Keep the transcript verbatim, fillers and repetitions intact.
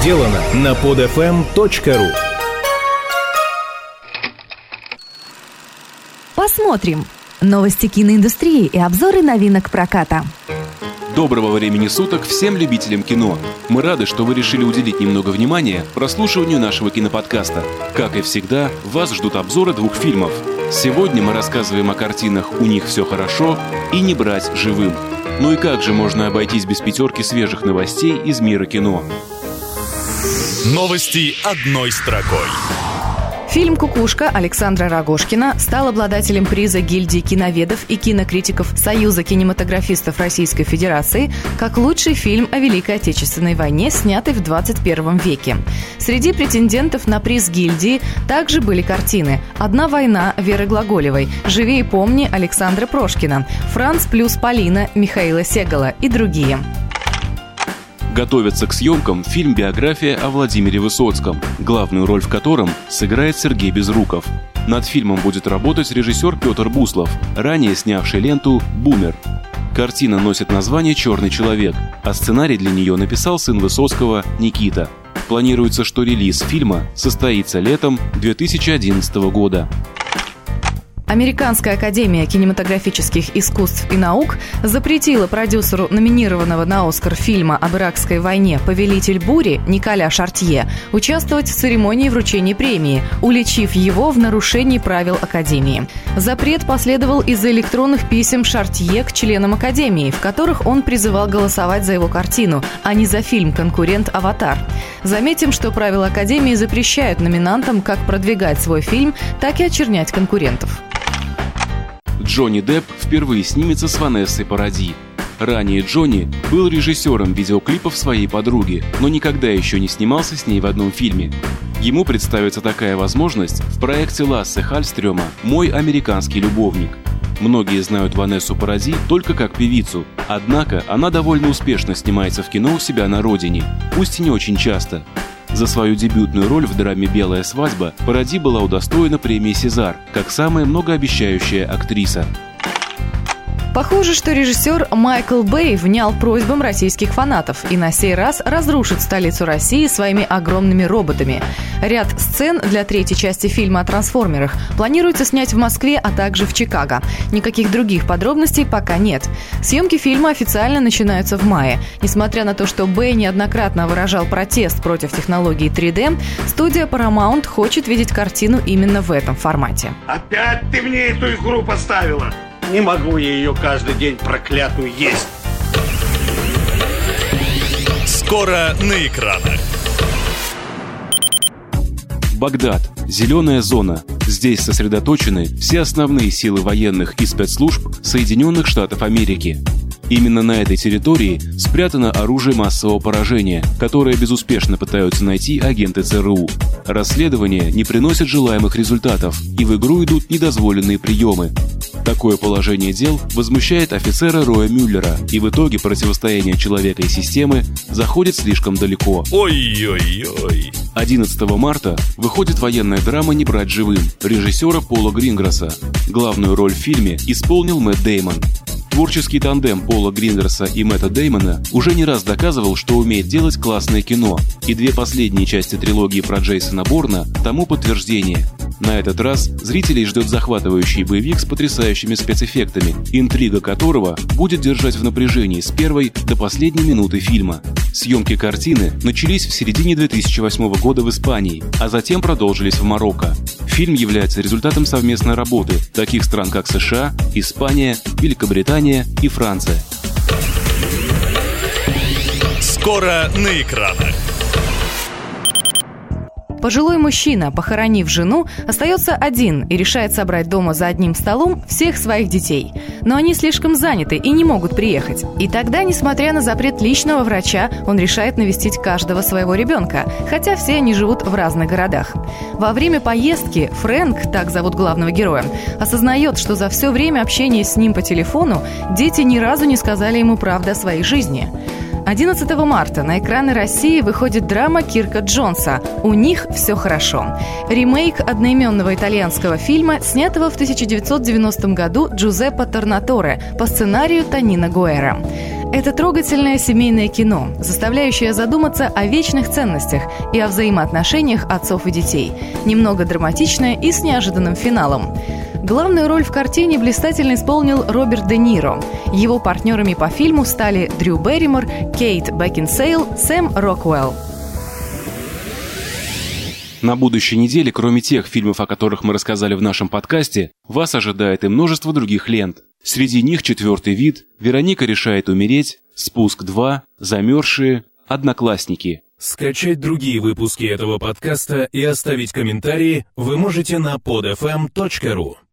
Сделано на под эф эм точка ру. Посмотрим. Новости киноиндустрии и обзоры новинок проката. Доброго времени суток всем любителям кино. Мы рады, что вы решили уделить немного внимания прослушиванию нашего киноподкаста. Как и всегда, вас ждут обзоры двух фильмов. Сегодня мы рассказываем о картинах «У них всё хорошо» и «Не брать живым». Ну и как же можно обойтись без пятерки свежих новостей из мира кино? Новости одной строкой. Фильм «Кукушка» Александра Рогожкина стал обладателем приза гильдии киноведов и кинокритиков Союза кинематографистов Российской Федерации как лучший фильм о Великой Отечественной войне, снятый в двадцать первом веке. Среди претендентов на приз гильдии также были картины «Одна война» Веры Глаголевой, «Живи и помни» Александра Прошкина, «Франц плюс Полина» Михаила Сегала и другие. Готовится к съемкам фильм-биография о Владимире Высоцком, главную роль в котором сыграет Сергей Безруков. Над фильмом будет работать режиссер Петр Буслов, ранее снявший ленту «Бумер». Картина носит название «Черный человек», а сценарий для нее написал сын Высоцкого Никита. Планируется, что релиз фильма состоится летом две тысячи одиннадцатого года. Американская академия кинематографических искусств и наук запретила продюсеру номинированного на «Оскар» фильма об иракской войне «Повелитель бури» Николя Шартье участвовать в церемонии вручения премии, уличив его в нарушении правил академии. Запрет последовал из-за электронных писем Шартье к членам академии, в которых он призывал голосовать за его картину, а не за фильм-конкурент «Аватар». Заметим, что правила академии запрещают номинантам как продвигать свой фильм, так и очернять конкурентов. Джонни Депп впервые снимется с Ванессой Паради. Ранее Джонни был режиссером видеоклипов своей подруги, но никогда еще не снимался с ней в одном фильме. Ему представится такая возможность в проекте Лассе Хальстрёма «Мой американский любовник». Многие знают Ванессу Паради только как певицу, однако она довольно успешно снимается в кино у себя на родине, пусть и не очень часто. За свою дебютную роль в драме «Белая свадьба» Паради была удостоена премии «Сезар» как самая многообещающая актриса. Похоже, что режиссер Майкл Бэй внял просьбам российских фанатов и на сей раз разрушит столицу России своими огромными роботами. Ряд сцен для третьей части фильма о трансформерах планируется снять в Москве, а также в Чикаго. Никаких других подробностей пока нет. Съемки фильма официально начинаются в мае. Несмотря на то, что Бэй неоднократно выражал протест против технологии три дэ, студия Paramount хочет видеть картину именно в этом формате. Опять ты мне эту игру поставила! Не могу я ее каждый день проклятую есть. Скоро на экранах. Багдад. Зеленая зона. Здесь сосредоточены все основные силы военных и спецслужб Соединенных Штатов Америки. Именно на этой территории спрятано оружие массового поражения, которое безуспешно пытаются найти агенты цэ эр у. Расследование не приносит желаемых результатов, и в игру идут недозволенные приемы. Такое положение дел возмущает офицера Роя Мюллера, и в итоге противостояние человека и системы заходит слишком далеко. Ой-ой-ой. одиннадцатого марта выходит военная драма «Не брать живым» режиссера Пола Гринграсса. Главную роль в фильме исполнил Мэтт Дэймон. Творческий тандем Пола Гринграсса и Мэтта Дэймона уже не раз доказывал, что умеет делать классное кино, и две последние части трилогии про Джейсона Борна тому подтверждение. На этот раз зрителей ждет захватывающий боевик с потрясающими спецэффектами, интрига которого будет держать в напряжении с первой до последней минуты фильма. Съемки картины начались в середине две тысячи восьмого года в Испании, а затем продолжились в Марокко. Фильм является результатом совместной работы таких стран, как США, Испания, Великобритания и Франция. Скоро на экранах. Пожилой мужчина, похоронив жену, остается один и решает собрать дома за одним столом всех своих детей. Но они слишком заняты и не могут приехать. И тогда, несмотря на запрет личного врача, он решает навестить каждого своего ребенка, хотя все они живут в разных городах. Во время поездки Фрэнк, так зовут главного героя, осознает, что за все время общения с ним по телефону дети ни разу не сказали ему правды о своей жизни. одиннадцатого марта на экраны России выходит драма Кирка Джонса «У них все хорошо». Ремейк одноименного итальянского фильма, снятого в тысяча девятьсот девяностом году Джузеппо Торнаторе по сценарию Танино Гуэра. Это трогательное семейное кино, заставляющее задуматься о вечных ценностях и о взаимоотношениях отцов и детей. Немного драматичное и с неожиданным финалом. Главную роль в картине блистательно исполнил Роберт Де Ниро. Его партнерами по фильму стали Дрю Берримор, Кейт Бекинсейл, Сэм Рокуэлл. На будущей неделе, кроме тех фильмов, о которых мы рассказали в нашем подкасте, вас ожидает и множество других лент. Среди них «Четвертый вид», «Вероника решает умереть», «Спуск два», «Замерзшие», «Одноклассники». Скачать другие выпуски этого подкаста и оставить комментарии вы можете на под эф эм точка ру.